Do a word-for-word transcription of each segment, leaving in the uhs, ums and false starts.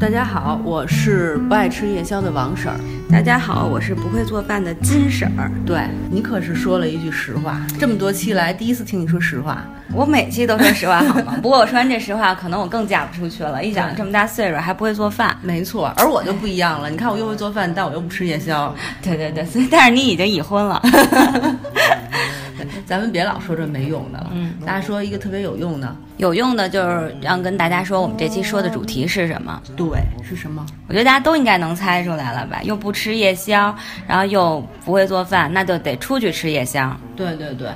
大家好，我是不爱吃夜宵的王婶儿。大家好，我是不会做饭的金婶儿。对，你可是说了一句实话，这么多期来第一次听你说实话。我每期都说实话好吗？不过我说完这实话，可能我更嫁不出去了。一想这么大岁数还不会做饭，没错。而我就不一样了，你看我又会做饭，但我又不吃夜宵。对对对，所以但是你已经已婚了。咱们别老说这没用的了，嗯，大家说一个特别有用的，有用的就是让跟大家说我们这期说的主题是什么。对，是什么？我觉得大家都应该能猜出来了吧？又不吃夜宵，然后又不会做饭，那就得出去吃夜宵。对对对，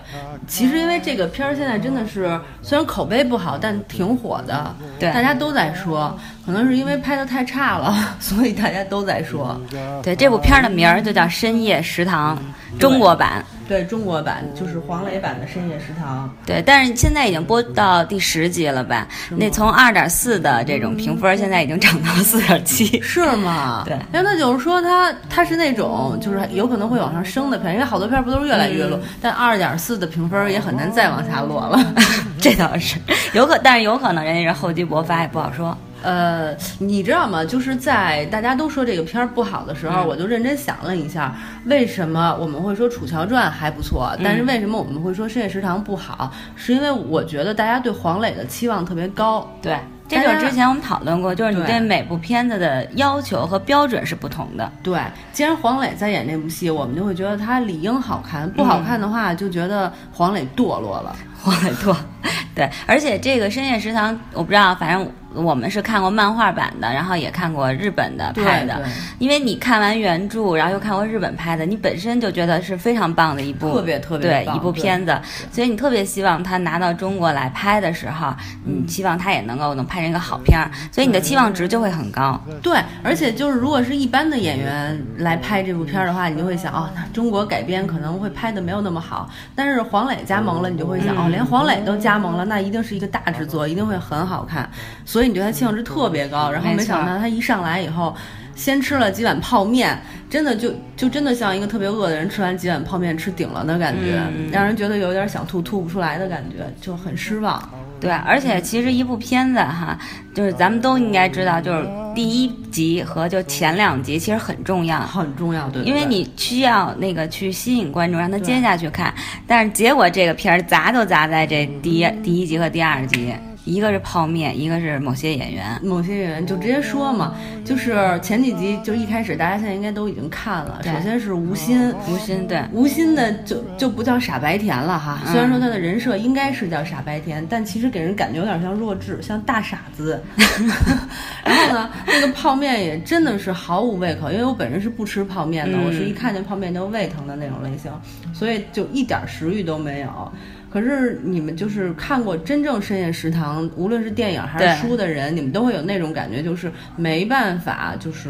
其实因为这个片儿现在真的是，虽然口碑不好，但挺火的，对，大家都在说，可能是因为拍得太差了，所以大家都在说。对，这部片的名儿就叫《深夜食堂》，中国版。对，中国版就是黄磊版的《深夜食堂》。对，但是现在已经播到第十集了吧？那从二点四的这种评分，现在已经涨到四点七，是吗？对，因为那就是说它它是那种就是有可能会往上升的片，因为好多片不都是越来越落，嗯、但二点四的评分也很难再往下落了。这倒是有可，但是有可能人家是厚积薄发，也不好说。呃，你知道吗？就是在大家都说这个片儿不好的时候，嗯、我就认真想了一下，为什么我们会说《楚乔传》还不错，嗯、但是为什么我们会说《深夜食堂》不好？是因为我觉得大家对黄磊的期望特别高。对，这就是之前我们讨论过，就是你对每部片子的要求和标准是不同的。对，既然黄磊在演这部戏，我们就会觉得他理应好看，不好看的话，嗯、就觉得黄磊堕落了。黄磊堕，对，而且这个《深夜食堂》，我不知道，反正。我们是看过漫画版的，然后也看过日本的拍的，因为你看完原著，然后又看过日本拍的，你本身就觉得是非常棒的一部，特别特别对一部片子，所以你特别希望他拿到中国来拍的时候，你希望他也能够能拍成一个好片儿，所以你的期望值就会很高。对，而且就是如果是一般的演员来拍这部片的话，你就会想哦，中国改编可能会拍的没有那么好，但是黄磊加盟了，你就会想、嗯、哦，连黄磊都加盟了，那一定是一个大制作，一定会很好看，所以。你对他期望值特别高，然后没想到他一上来以后，先吃了几碗泡面，真的就就真的像一个特别饿的人吃完几碗泡面吃顶了的感觉，嗯、让人觉得有点想吐吐不出来的感觉，就很失望。对，而且其实一部片子哈，就是咱们都应该知道，就是第一集和就前两集其实很重要，很重要， 对, 对，因为你需要那个去吸引观众，让他接下去看。但是结果这个片儿砸就砸在这第一第一集和第二集。一个是泡面，一个是某些演员，某些演员就直接说嘛，就是前几集就一开始，大家现在应该都已经看了。首先是吴昕，吴昕对，吴昕的就就不叫傻白甜了哈，嗯、虽然说他的人设应该是叫傻白甜，但其实给人感觉有点像弱智，像大傻子。然后呢，那个泡面也真的是毫无胃口，因为我本人是不吃泡面的，嗯、我是一看见泡面就胃疼的那种类型，所以就一点食欲都没有。可是你们就是看过真正深夜食堂，无论是电影还是书的人，你们都会有那种感觉，就是没办法，就是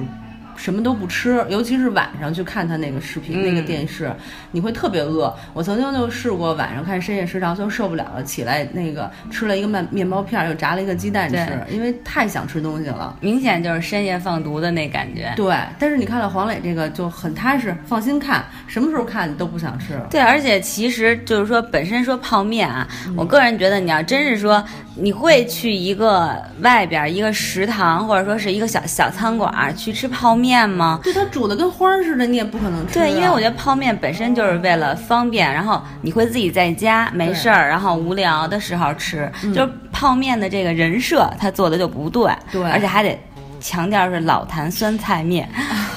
什么都不吃，尤其是晚上去看他那个视频、嗯、那个电视，你会特别饿。我曾经就试过晚上看深夜食堂，就受不了了，起来那个吃了一个面面包片，又炸了一个鸡蛋吃，因为太想吃东西了，明显就是深夜放毒的那感觉。对，但是你看了黄磊这个就很踏实，放心看。什么时候看你都不想吃。对，而且其实就是说本身说泡面啊，嗯、我个人觉得你要真是说你会去一个外边一个食堂或者说是一个小小餐馆去吃泡面吗？对，它煮的跟花似的，你也不可能吃、啊。对，因为我觉得泡面本身就是为了方便，然后你会自己在家没事儿，然后无聊的时候吃，嗯、就是泡面的这个人设它做的就不对，对，而且还得。强调是老坛酸菜面，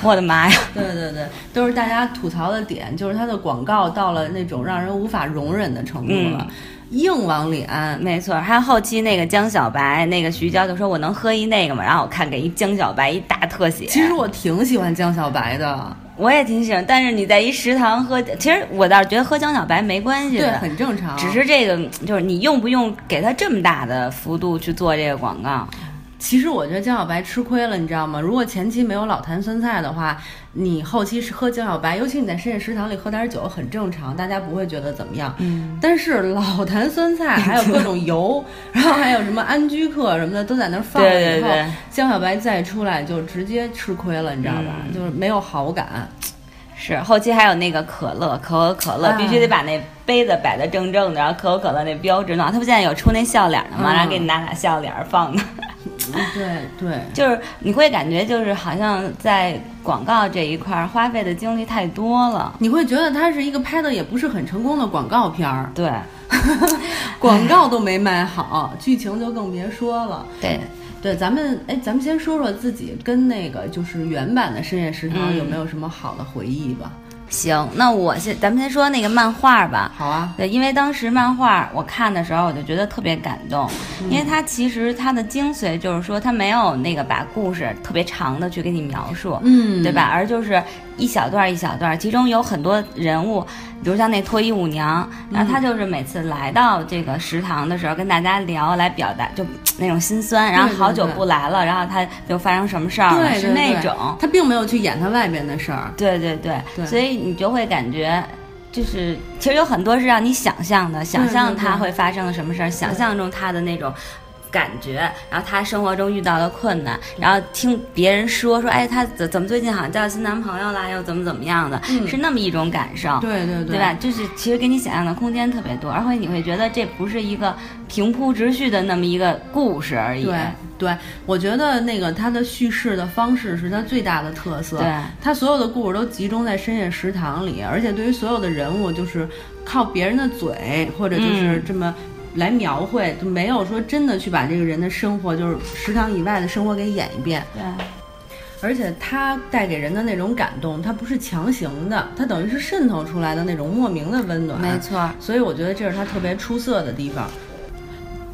我的妈呀！对对对，都是大家吐槽的点，就是它的广告到了那种让人无法容忍的程度了，嗯、硬往里安。没错，还有后期那个江小白，那个徐娇就说：“我能喝一那个吗？”然后我看给一江小白一大特写。其实我挺喜欢江小白的。我也挺喜欢，但是你在一食堂喝，其实我倒是觉得喝江小白没关系的，对，很正常。只是这个就是你用不用给他这么大的幅度去做这个广告。其实我觉得江小白吃亏了，你知道吗？如果前期没有老坛酸菜的话，你后期是喝江小白，尤其你在深夜食堂里喝点酒很正常，大家不会觉得怎么样。嗯。但是老坛酸菜还有各种油，然后还有什么安居客什么的都在那儿放了以后，对对对，江小白再出来就直接吃亏了，你知道吧？嗯、就是没有好感。是，后期还有那个可乐，可口可乐、啊、必须得把那杯子摆得正正的，然后可口可乐那标志呢，他不现在有出那笑脸的吗？嗯、然后给你拿俩笑脸放的。对对，就是你会感觉就是好像在广告这一块花费的精力太多了，你会觉得它是一个拍的也不是很成功的广告片儿。对，广告都没卖好，剧情就更别说了。对对，咱们哎，咱们先说说自己跟那个就是原版的深夜食堂有没有什么好的回忆吧。嗯，行，那我先咱们先说那个漫画吧。好啊。对，因为当时漫画我看的时候我就觉得特别感动，嗯，因为它其实它的精髓就是说它没有那个把故事特别长的去给你描述，嗯，对吧，而就是一小段一小段，其中有很多人物，比如像那脱衣舞娘，然后她就是每次来到这个食堂的时候跟大家聊，来表达就那种心酸，然后好久不来了，对对对，然后她就发生什么事儿了，是那种她并没有去演她外边的事儿。对对 对, 对，所以你就会感觉就是其实有很多是让你想象的，想象她会发生什么事儿，想象中她的那种感觉，然后她生活中遇到了困难，然后听别人说说哎她怎么最近好像交了新男朋友啦，又怎么怎么样的，嗯，是那么一种感受。对对对，对吧，就是其实给你想象的空间特别多，而且你会觉得这不是一个平铺直叙的那么一个故事而已。对对，我觉得那个它的叙事的方式是它最大的特色。对，它所有的故事都集中在深夜食堂里，而且对于所有的人物就是靠别人的嘴或者就是这么，嗯，来描绘，就没有说真的去把这个人的生活就是食堂以外的生活给演一遍。对，而且它带给人的那种感动它不是强行的，它等于是渗透出来的那种莫名的温暖。没错，所以我觉得这是它特别出色的地方。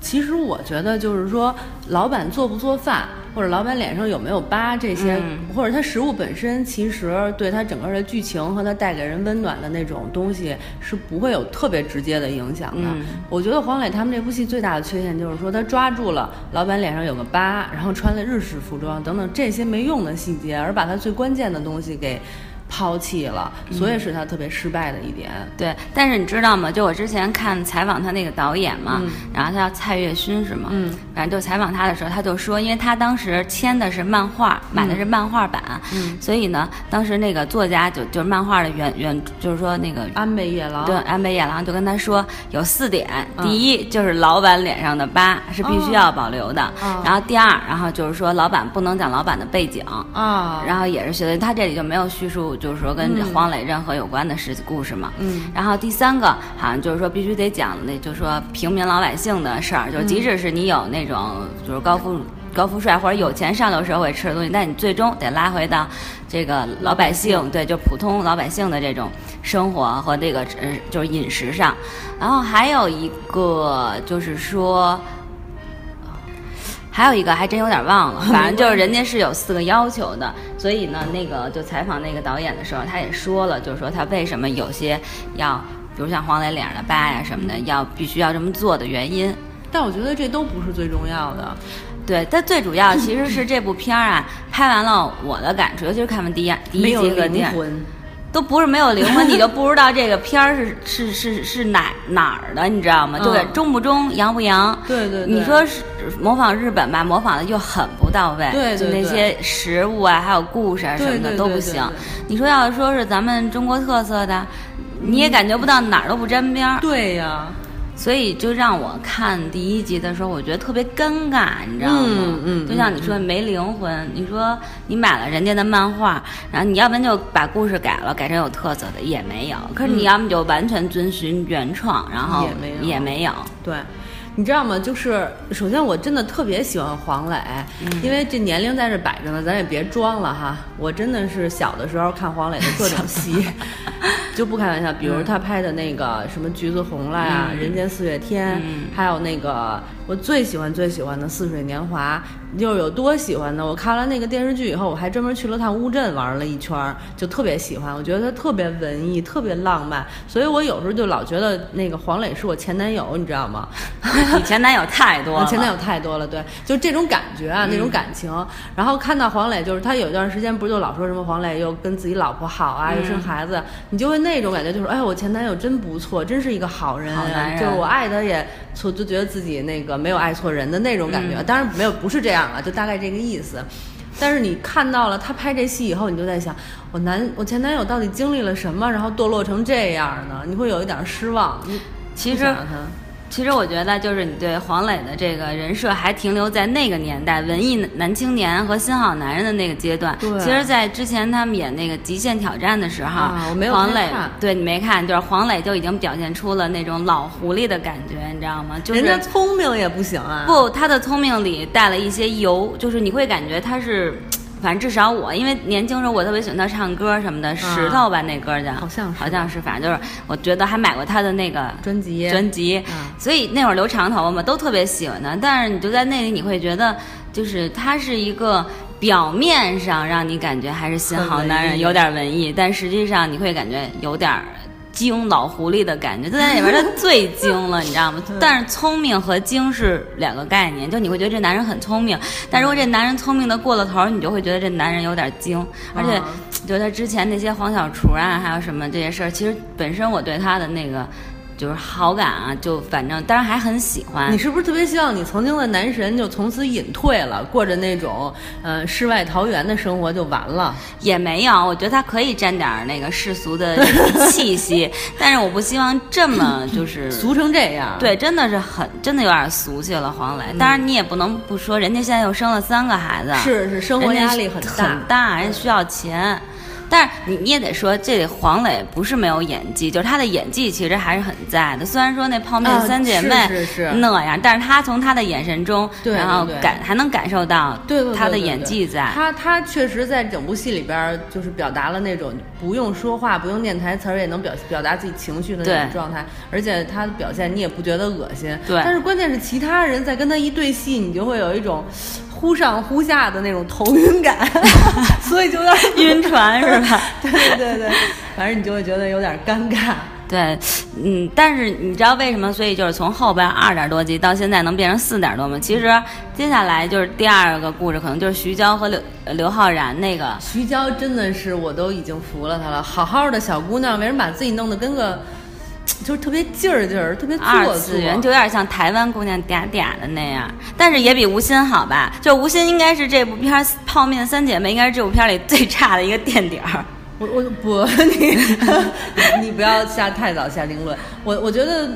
其实我觉得就是说老板做不做饭或者老板脸上有没有疤这些，嗯，或者他食物本身其实对他整个的剧情和他带给人温暖的那种东西是不会有特别直接的影响的，嗯，我觉得黄磊他们这部戏最大的缺陷就是说他抓住了老板脸上有个疤，然后穿了日式服装等等这些没用的细节，而把他最关键的东西给抛弃了，所以是他特别失败的一点，嗯，对。但是你知道吗，就我之前看采访他那个导演嘛，嗯，然后他叫蔡岳勋是吗，嗯，反正就采访他的时候他就说因为他当时签的是漫画，买的是漫画版，嗯，所以呢当时那个作家就就是漫画的原原就是说那个安倍夜郎，对，安倍夜郎就跟他说有四点，嗯，第一就是老板脸上的疤是必须要保留的，哦，然后第二然后就是说老板不能讲老板的背景啊，哦，然后也是学的他这里就没有叙述就是说跟黄磊任何有关的事故事嘛，嗯，然后第三个好像就是说必须得讲那就是说平民老百姓的事儿，就即使是你有那种就是高富高富帅或者有钱上流社会吃的东西，但你最终得拉回到这个老百姓，对，就普通老百姓的这种生活和这个呃就是饮食上，然后还有一个就是说。还有一个还真有点忘了，反正就是人家是有四个要求的，所以呢那个就采访那个导演的时候他也说了，就是说他为什么有些要比如像黄磊脸的疤呀什么的要必须要这么做的原因，但我觉得这都不是最重要的。对，但最主要其实是这部片啊拍完了我的感触，尤其是看完第一第一集和第二都不是没有灵魂，你就不知道这个片儿是是是是哪哪儿的，你知道吗？对，嗯，中不中，洋不洋？对对对。你说是模仿日本吧，模仿的又很不到位，对对对，就那些食物啊，还有故事啊什么的都不行。对对对对对，你说要说是咱们中国特色的，你也感觉不到哪儿都不沾边儿。对呀，所以就让我看第一集的时候，我觉得特别尴尬，你知道吗？嗯嗯，就像你说没灵魂，你说你买了人家的漫画，然后你要不然就把故事改了，改成有特色的也没有，可是你要么就完全遵循原创，然后也没有，也没有，对。你知道吗，就是首先我真的特别喜欢黄磊，嗯，因为这年龄在这摆着呢，咱也别装了哈，我真的是小的时候看黄磊的各种戏就不开玩笑，比如他拍的那个什么橘子红了呀，嗯，人间四月天，嗯，还有那个我最喜欢最喜欢的似水年华，又有多喜欢呢，我看了那个电视剧以后我还专门去了趟乌镇玩了一圈，就特别喜欢，我觉得他特别文艺特别浪漫，所以我有时候就老觉得那个黄磊是我前男友，你知道吗你前男友太多了，前男友太多了，对，就这种感觉啊，嗯，那种感情。然后看到黄磊，就是他有一段时间不是就老说什么黄磊又跟自己老婆好啊，嗯，又生孩子，你就会那种感觉，就是哎，我前男友真不错，真是一个好人，好男人，就是我爱他也错，就觉得自己那个没有爱错人的那种感觉。嗯，当然没有，不是这样啊，就大概这个意思。但是你看到了他拍这戏以后，你就在想，我男我前男友到底经历了什么，然后堕落成这样呢？你会有一点失望。你其实。其实我觉得就是你对黄磊的这个人设还停留在那个年代文艺男青年和新好男人的那个阶段。对，其实在之前他们演那个极限挑战的时候、啊、我没有看黄磊，对，你没看，就是黄磊就已经表现出了那种老狐狸的感觉，你知道吗？就是人家聪明也不行啊，不，他的聪明里带了一些油，就是你会感觉他是，反正至少我，因为年轻时候我特别喜欢他唱歌什么的，啊、石头吧那歌叫，好像是，好像是，反正就是我觉得还买过他的那个专辑，专辑，啊、所以那会儿留长头嘛，都特别喜欢他。但是你就在那里，你会觉得就是他是一个表面上让你感觉还是新好男人，有点文艺，但实际上你会感觉有点精老狐狸的感觉，就在里边他最精了，你知道吗？但是聪明和精是两个概念，就你会觉得这男人很聪明，但如果这男人聪明的过了头，你就会觉得这男人有点精。而且就他之前那些黄小厨啊，还有什么这些事儿，其实本身我对他的那个就是好感啊，就反正当然还很喜欢。你是不是特别希望你曾经的男神就从此隐退了，过着那种呃世外桃源的生活就完了？也没有，我觉得他可以沾点那个世俗的气息，但是我不希望这么就是俗成这样。对，真的是很真的有点俗气了，黄磊。当然你也不能不说，人家现在又生了三个孩子，是是，生活压力很大很大，人家需要钱。但是你你也得说，这黄磊不是没有演技，就是他的演技其实还是很在的。虽然说那泡面三姐妹、哦、是是是那样，但是他从他的眼神中，对对对，然后感还能感受到他的演技在。对对对对对，他他确实在整部戏里边就是表达了那种不用说话、不用念台词也能表表达自己情绪的那种状态，而且他的表现你也不觉得恶心。对。但是关键是其他人在跟他一对戏，你就会有一种忽上忽下的那种头晕感，所以就要晕船是吧？对对对，反正你就会觉得有点尴尬。对，嗯，但是你知道为什么？所以就是从后边二点多集到现在能变成四点多吗？其实接下来就是第二个故事，可能就是徐娇和刘刘昊然那个。徐娇真的是我都已经服了她了，好好的小姑娘，为什么把自己弄得跟个？就是特别劲儿劲儿，特别做作，二次元就有点像台湾姑娘嗲嗲的那样，但是也比吴昕好吧？就吴昕应该是这部片《泡面三姐妹》应该是这部片里最差的一个垫底儿。我我不，你你不要下太早下定论。我我觉得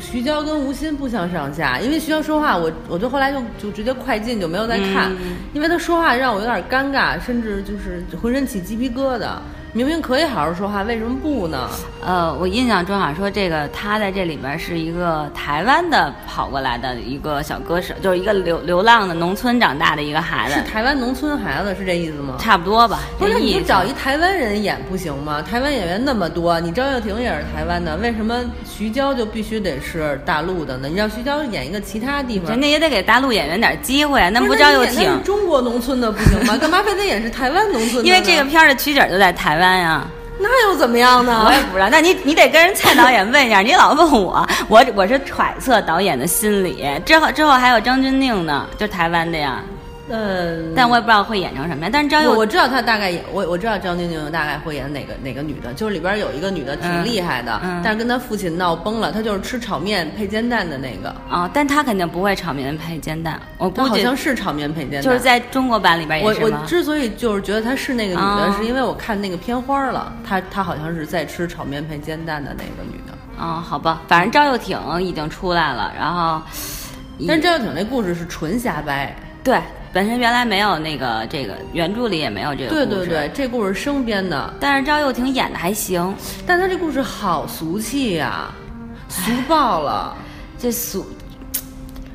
徐娇跟吴昕不相上下，因为徐娇说话，我我就后来就就直接快进，就没有再看，嗯、因为她说话让我有点尴尬，甚至就是浑身起鸡皮疙瘩。明明可以好好说话，为什么不呢？呃，我印象中好像说这个他在这里边是一个台湾的跑过来的一个小歌手，就是一个流流浪的农村长大的一个孩子。是台湾农村孩子是这意思吗？差不多吧。不是，你找一台湾人演不行吗？台湾演员那么多，你张幼婷也是台湾的，为什么徐娇就必须得是大陆的呢？你让徐娇演一个其他地方，人家也得给大陆演员点机会，那不张幼婷是中国农村的不行吗？干嘛非得演是台湾农村的？因为这个片的取景就在台湾。班呀，那又怎么样呢？我也不知道。那你你得跟人蔡导演问一下，你老问我，我我是揣测导演的心理。之后之后还有张钧甯呢，就台湾的呀。嗯，但我也不知道会演成什么样。但是张幼，我知道他大概演，我我知道张钧甯大概会演哪个哪个女的，就是里边有一个女的挺厉害的，嗯嗯、但是跟她父亲闹崩了，她就是吃炒面配煎蛋的那个。啊、哦，但她肯定不会炒面配煎蛋，我估计好像是炒面配煎蛋，就是在中国版里边也是。我我之所以就是觉得她是那个女的，哦、是因为我看那个片花了，她她好像是在吃炒面配煎蛋的那个女的。啊、哦，好吧，反正张幼婷已经出来了，然后，但是张幼婷那故事是纯瞎掰，对。本身原来没有那个这个原著里也没有这个故事，对对对，这故事生编的。但是张幼婷演的还行，但她这故事好俗气呀、啊，俗爆了。这俗，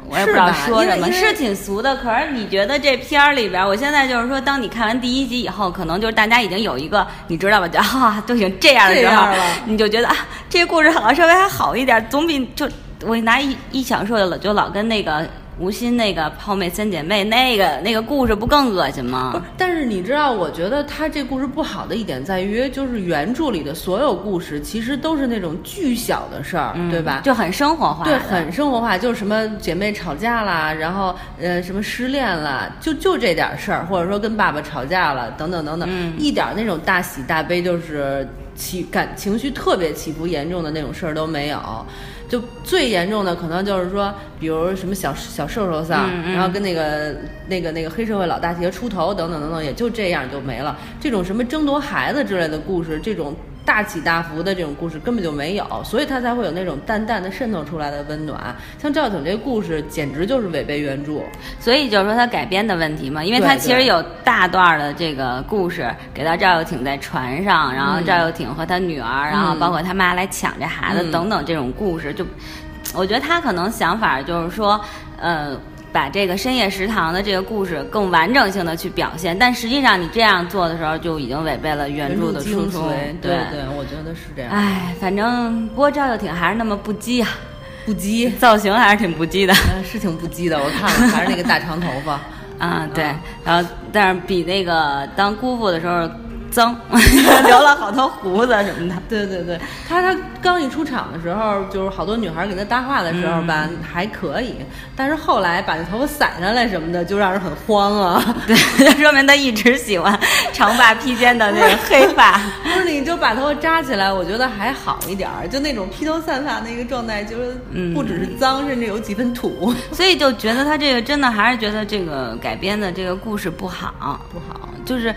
我也不知道说什么，是挺俗的。可是你觉得这片儿里边，我现在就是说，当你看完第一集以后，可能就是大家已经有一个你知道吧，就啊都已经这样的时候，你就觉得啊，这故事好像稍微还好一点，总比就我拿一一想说了，就老跟那个。吴昕那个泡妹三姐妹那个那个故事不更恶心吗？不是，但是你知道，我觉得他这故事不好的一点在于，就是原著里的所有故事其实都是那种巨小的事儿、嗯，对吧？就很生活化，对，很生活化，就是什么姐妹吵架啦，然后呃什么失恋啦，就就这点事儿，或者说跟爸爸吵架了，等等等等，嗯、一点那种大喜大悲，就是起感情绪特别起伏严重的那种事儿都没有。就最严重的可能就是说，比如什么小小瘦瘦丧、嗯嗯，然后跟那个那个那个黑社会老大爷出头等等等等，也就这样就没了。这种什么争夺孩子之类的故事，这种大起大伏的这种故事根本就没有，所以它才会有那种淡淡的渗透出来的温暖。像赵挺这故事简直就是违背原著，所以就是说它改编的问题嘛，因为它其实有大段的这个故事给到赵又廷在船上，然后赵又廷和他女儿、嗯、然后包括他妈来抢这孩子、嗯、等等这种故事，就我觉得他可能想法就是说呃把这个深夜食堂的这个故事更完整性的去表现，但实际上你这样做的时候就已经违背了原著的初衷。对 对, 对，我觉得是这样。哎，反正不过赵又廷还是那么不羁啊，不羁，造型还是挺不羁的、啊、是挺不羁的，我看了还是那个大长头发啊，对，然后但是比那个当姑父的时候脏留了好多胡子什么的对对对，他他刚一出场的时候就是好多女孩给他搭话的时候吧、嗯、还可以，但是后来把那头发散下来什么的就让人很慌啊。对，说明他一直喜欢长发披肩的那个黑发不是你就把头发扎起来我觉得还好一点，就那种披头散发那个状态就是不只是脏、嗯、甚至有几分土，所以就觉得他这个真的还是觉得这个改编的这个故事不好不好，就是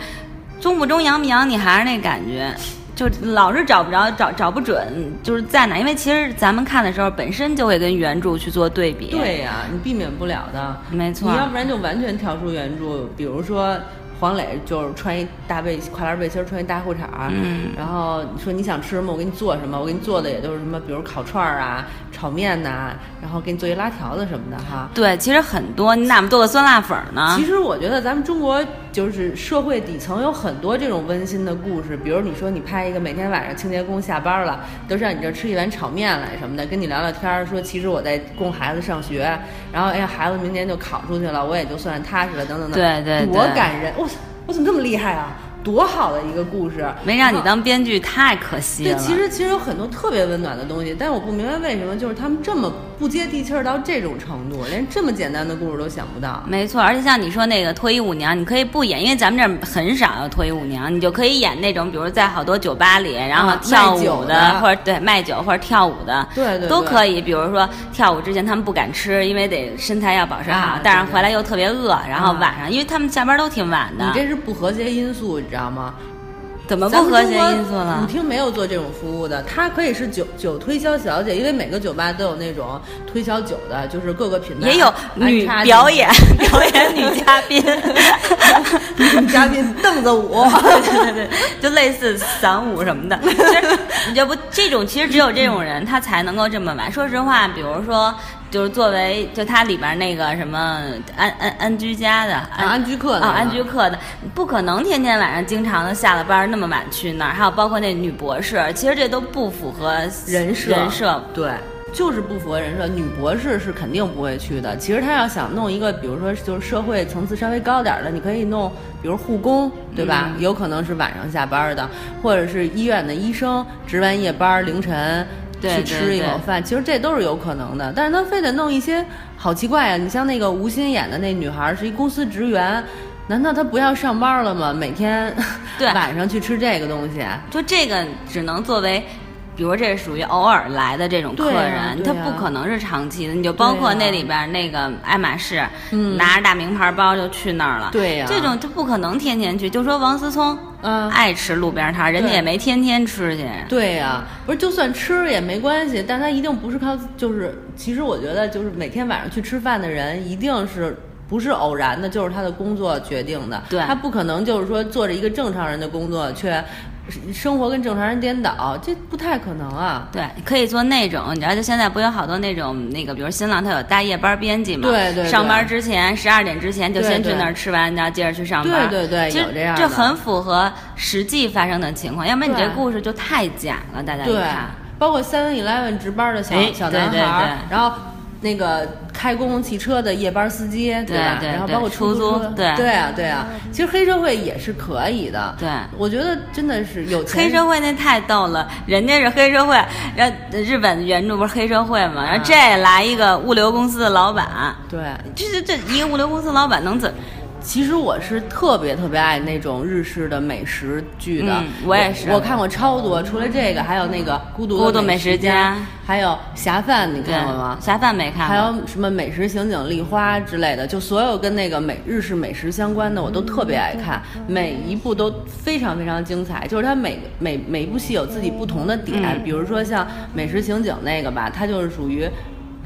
中不中洋不洋，你还是那感觉，就老是找不着，找找不准，就是在哪？因为其实咱们看的时候，本身就会跟原著去做对比。对呀、啊，你避免不了的。没错。你要不然就完全跳出原著，比如说黄磊就是穿一大背跨栏背心，穿一大裤衩，嗯，然后你说你想吃什么，我给你做什么，我给你做的也就是什么，比如烤串啊、炒面呐、啊，然后给你做一拉条子什么的哈。对，其实很多，你哪么做个酸辣粉呢？其实我觉得咱们中国。就是社会底层有很多这种温馨的故事，比如你说你拍一个每天晚上清洁工下班了都上你这吃一碗炒面来什么的，跟你聊聊天，说其实我在供孩子上学，然后哎呀孩子明年就考出去了，我也就算踏实了等等等。对对对，多感人，我我怎么这么厉害啊，多好的一个故事，没让你当编剧太可惜了。对，其实其实有很多特别温暖的东西，但我不明白为什么就是他们这么不接地气儿到这种程度，连这么简单的故事都想不到。没错，而且像你说那个脱衣舞娘，你可以不演，因为咱们这儿很少有脱衣舞娘，你就可以演那种，比如在好多酒吧里，然后跳舞的，啊、或者对卖酒或者跳舞的，对 对, 对都可以。比如说跳舞之前他们不敢吃，因为得身材要保持好，啊、但是回来又特别饿，然后晚上、啊、因为他们下班都挺晚的。你这是不和谐因素，你知道吗？怎么不和谐因素了？舞厅没有做这种服务的，它可以是酒酒推销小姐，因为每个酒吧都有那种推销酒的，就是各个品牌也有女表演表演女嘉宾，女嘉宾凳子舞，对对对，就类似散舞什么的。你这不这种其实只有这种人他才能够这么玩。说实话，比如说。就是作为就它里边那个什么安安安居家的安、啊、安居客的、哦、安居客的不可能天天晚上经常的下了班那么晚去那儿，还有包括那女博士，其实这都不符合人设人设对，就是不符合人设。女博士是肯定不会去的。其实他要想弄一个，比如说就是社会层次稍微高点的，你可以弄，比如护工，对吧？嗯、有可能是晚上下班的，或者是医院的医生值完夜班凌晨。去吃一口饭，其实这都是有可能的，但是他非得弄一些好奇怪啊！你像那个吴昕演的那女孩是一公司职员，难道她不要上班了吗？每天对晚上去吃这个东西，就这个只能作为比如这是属于偶尔来的这种客人，他、啊啊、不可能是长期的。你就包括那里边那个爱马仕、啊、拿着大名牌包就去那儿了，对呀、啊，这种他不可能天天去。就说王思聪。嗯，爱吃路边摊，人家也没天天吃去。对呀、啊，不是，就算吃也没关系，但他一定不是靠，就是其实我觉得，就是每天晚上去吃饭的人，一定是不是偶然的，就是他的工作决定的。对，他不可能就是说做着一个正常人的工作，却生活跟正常人颠倒，这不太可能啊。对，可以做那种，你知道，就现在不有好多那种那个，比如新浪它有大夜班编辑嘛，对 对, 对，上班之前十二点之前就先去那儿吃完，然后接着去上班。对对对，有这样的，这很符合实际发生的情况，要不然你这故事就太假了，大家一看。包括seven eleven值班的小小男孩，对对对，然后那个开公共汽车的夜班司机，对吧？对对对，然后包括出租，对对啊，对啊。其实黑社会也是可以的，对，我觉得真的是有钱黑社会那太逗了，人家是黑社会，然后日本原著不是黑社会嘛，然后这来一个物流公司的老板，对，这这这一个物流公司老板能怎么？其实我是特别特别爱那种日式的美食剧的、嗯、我也是 我, 我看过超多，除了这个还有那个孤独的美食 家, 美食家，还有侠饭，你看过吗？侠饭没看过，还有什么美食刑警丽花之类的，就所有跟那个美日式美食相关的我都特别爱看，每一部都非常非常精彩，就是它每每每一部戏有自己不同的点、嗯、比如说像美食刑警那个吧，它就是属于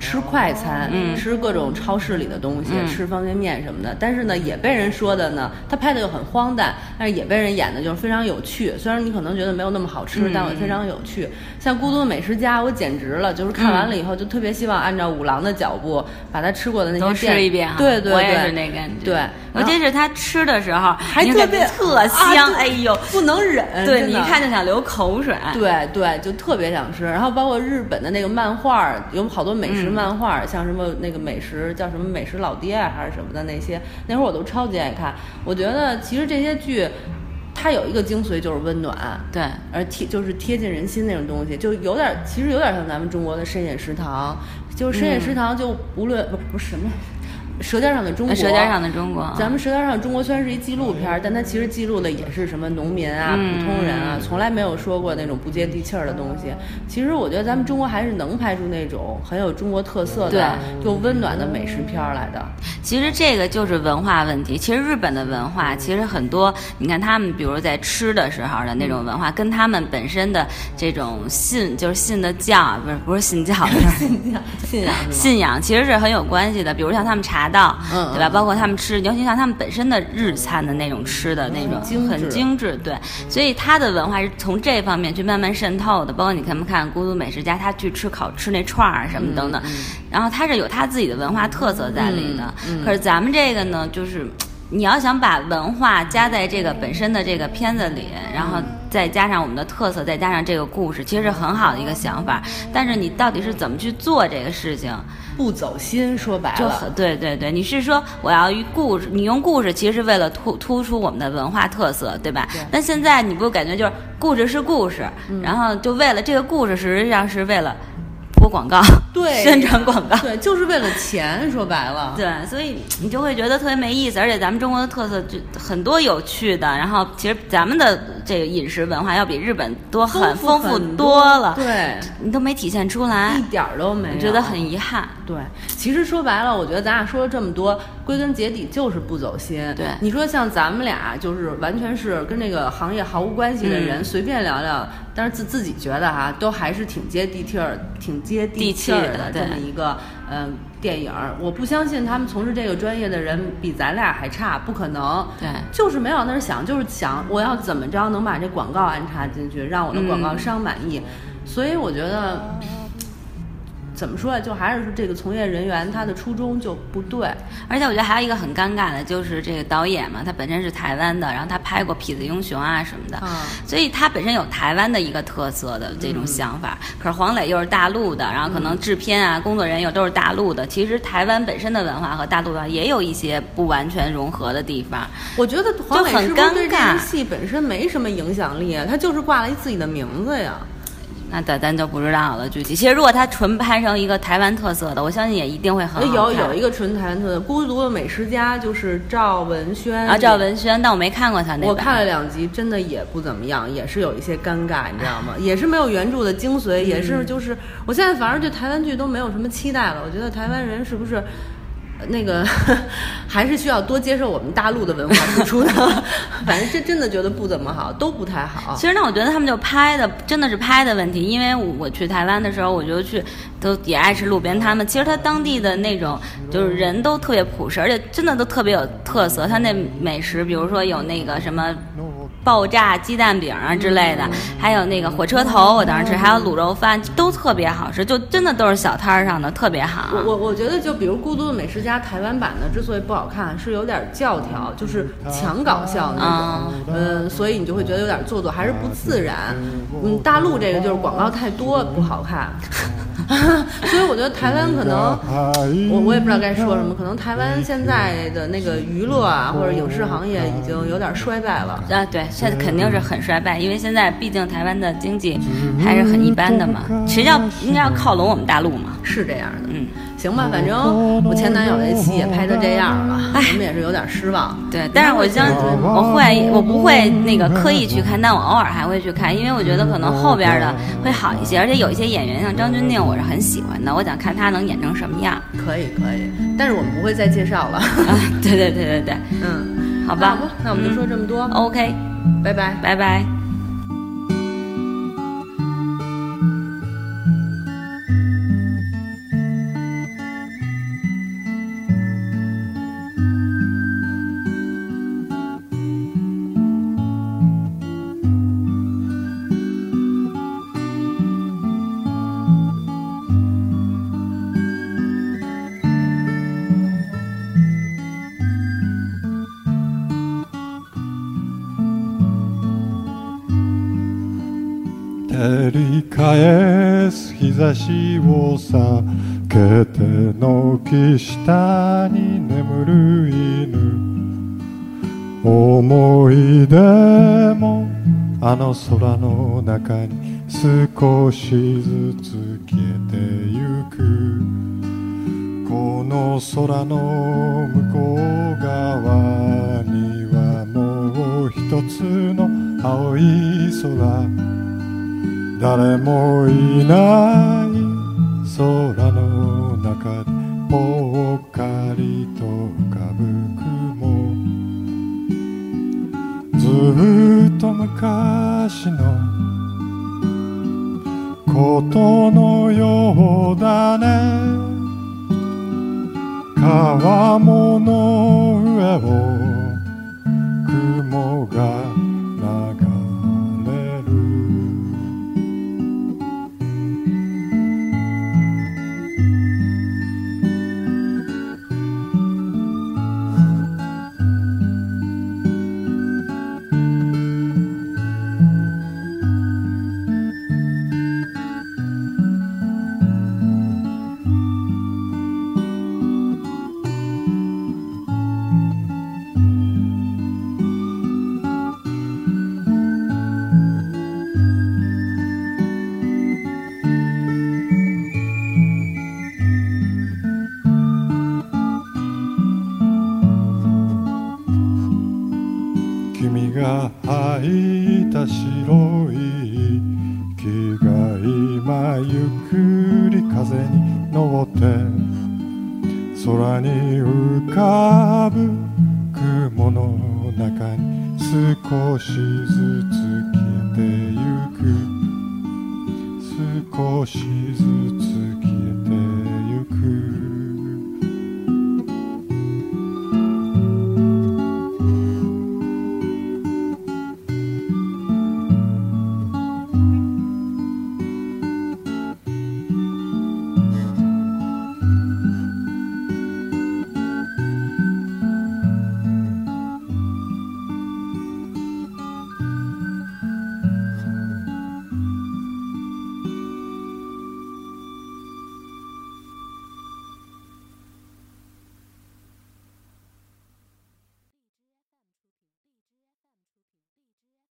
吃快餐、嗯、吃各种超市里的东西、嗯、吃方便面什么的，但是呢也被人说的呢，他拍的又很荒诞，但是也被人演的就是非常有趣，虽然你可能觉得没有那么好吃、嗯、但我非常有趣。像孤独的美食家我简直了，就是看完了以后就特别希望按照五郎的脚步把他吃过的那些店都吃一遍、啊、对对对，我也是那感觉，对，我这是他吃的时候还特别特香、啊、哎呦不能忍，对，你一看就想流口水，对对，就特别想吃。然后包括日本的那个漫画，有好多美食、嗯漫画，像什么那个美食叫什么美食老爹还是什么的，那些那会儿我都超级爱看。我觉得其实这些剧它有一个精髓就是温暖，对，而贴就是贴近人心那种东西，就有点其实有点像咱们中国的深夜食堂，就是深夜食堂就无论、嗯、不是什么舌尖上的中国，舌尖上的中国，咱们舌尖上的中国虽然是一纪录片，但它其实记录的也是什么农民啊、嗯、普通人啊，从来没有说过那种不接地气儿的东西。其实我觉得咱们中国还是能拍出那种很有中国特色的又温暖的美食片来的。其实这个就是文化问题，其实日本的文化其实很多，你看他们比如在吃的时候的那种文化，跟他们本身的这种信，就是信的教，不是不是信教信仰信仰信仰其实是很有关系的。比如像他们茶道，对吧？包括他们吃，尤其像他们本身的日餐的那种吃的那种很精致，对，所以他的文化是从这方面去慢慢渗透的。包括你看不看《孤独美食家》，他去吃烤吃那串儿什么等等，然后他是有他自己的文化特色在里的。可是咱们这个呢，就是你要想把文化加在这个本身的这个片子里，然后再加上我们的特色，再加上这个故事，其实是很好的一个想法。但是你到底是怎么去做这个事情？不走心，说白了就对对对，你是说我要用故事，你用故事其实是为了突突出我们的文化特色，对吧？对，但现在你不感觉就是故事是故事、嗯、然后就为了这个故事，实际上是为了播广告，对，宣传广告，对，就是为了钱，说白了，对，所以你就会觉得特别没意思。而且咱们中国的特色就很多有趣的，然后其实咱们的这个饮食文化要比日本多很丰富多了，对，你都没体现出来，一点都没有，觉得很遗憾。对，其实说白了，我觉得咱俩说了这么多，归根结底就是不走心。对，你说像咱们俩就是完全是跟这个行业毫无关系的人，嗯、随便聊聊。但是自自己觉得哈、啊，都还是挺接地气儿、挺接地气儿的这么一个嗯、呃、电影。我不相信他们从事这个专业的人比咱俩还差，不可能。对，就是没往那儿想，就是想我要怎么着能把这广告安插进去，让我的广告商满意。嗯、所以我觉得。怎么说，就还是这个从业人员他的初衷就不对。而且我觉得还有一个很尴尬的，就是这个导演嘛，他本身是台湾的，然后他拍过痞子英雄啊什么的、嗯、所以他本身有台湾的一个特色的这种想法、嗯、可是黄磊又是大陆的，然后可能制片啊、嗯、工作人员又都是大陆的，其实台湾本身的文化和大陆的也有一些不完全融合的地方。我觉得黄磊是不是对这个戏本身没什么影响力、啊、他就是挂了自己的名字呀，那咱咱就不知道了具体。其实如果他纯拍成一个台湾特色的，我相信也一定会很好看。有有一个纯台湾特色《孤独的美食家》，就是赵文轩啊，赵文轩，但我没看过他那版，我看了两集，真的也不怎么样，也是有一些尴尬，你知道吗？也是没有原著的精髓，也是就是、嗯、我现在反而对台湾剧都没有什么期待了。我觉得台湾人是不是？那个还是需要多接受我们大陆的文化输出的，反正这真的觉得不怎么好，都不太好。其实那我觉得他们就拍的真的是拍的问题，因为我去台湾的时候，我就去都也爱吃路边摊嘛。其实他当地的那种就是人都特别朴实，而且真的都特别有特色。他那美食，比如说有那个什么爆炸鸡蛋饼啊之类的，还有那个火车头，我当时吃，还有卤肉饭，都特别好吃，就真的都是小摊上的，特别好。我我我觉得就比如《孤独的美食家》。台湾版的之所以不好看，是有点教条，就是强搞笑那种，嗯，所以你就会觉得有点做作，还是不自然。嗯，大陆这个就是广告太多，不好看。所以我觉得台湾可能，我我也不知道该说什么，可能台湾现在的那个娱乐啊，或者影视行业已经有点衰败了。啊，对，这肯定是很衰败，因为现在毕竟台湾的经济还是很一般的嘛，其实要应该要靠拢我们大陆嘛，是这样的。嗯，行吧，反正我前男友那期也拍的这样了，我们也是有点失望。对，但是我将我会我不会那个刻意去看，但我偶尔还会去看，因为我觉得可能后边的会好一些，而且有一些演员像张钧甯我是很喜欢的，我想看他能演成什么样。可以可以，但是我们不会再介绍了。啊，对对对对对，嗯，好吧，好吧，那我们就说这么多。嗯、OK， 拜拜拜拜。照り返す日差しを避けて軒下に眠る犬、思い出もあの空の中に少しずつ消えてゆく、この空の向こう側にはもう一つの青い空、誰もいない空の中でぽっかりと浮かぶ雲、ずっと昔のことのようだね、川面の上を雲が吐いた白い息が今ゆっくり風に乗って空に浮かぶ雲の中に少しずつ消えてゆく、少しずつ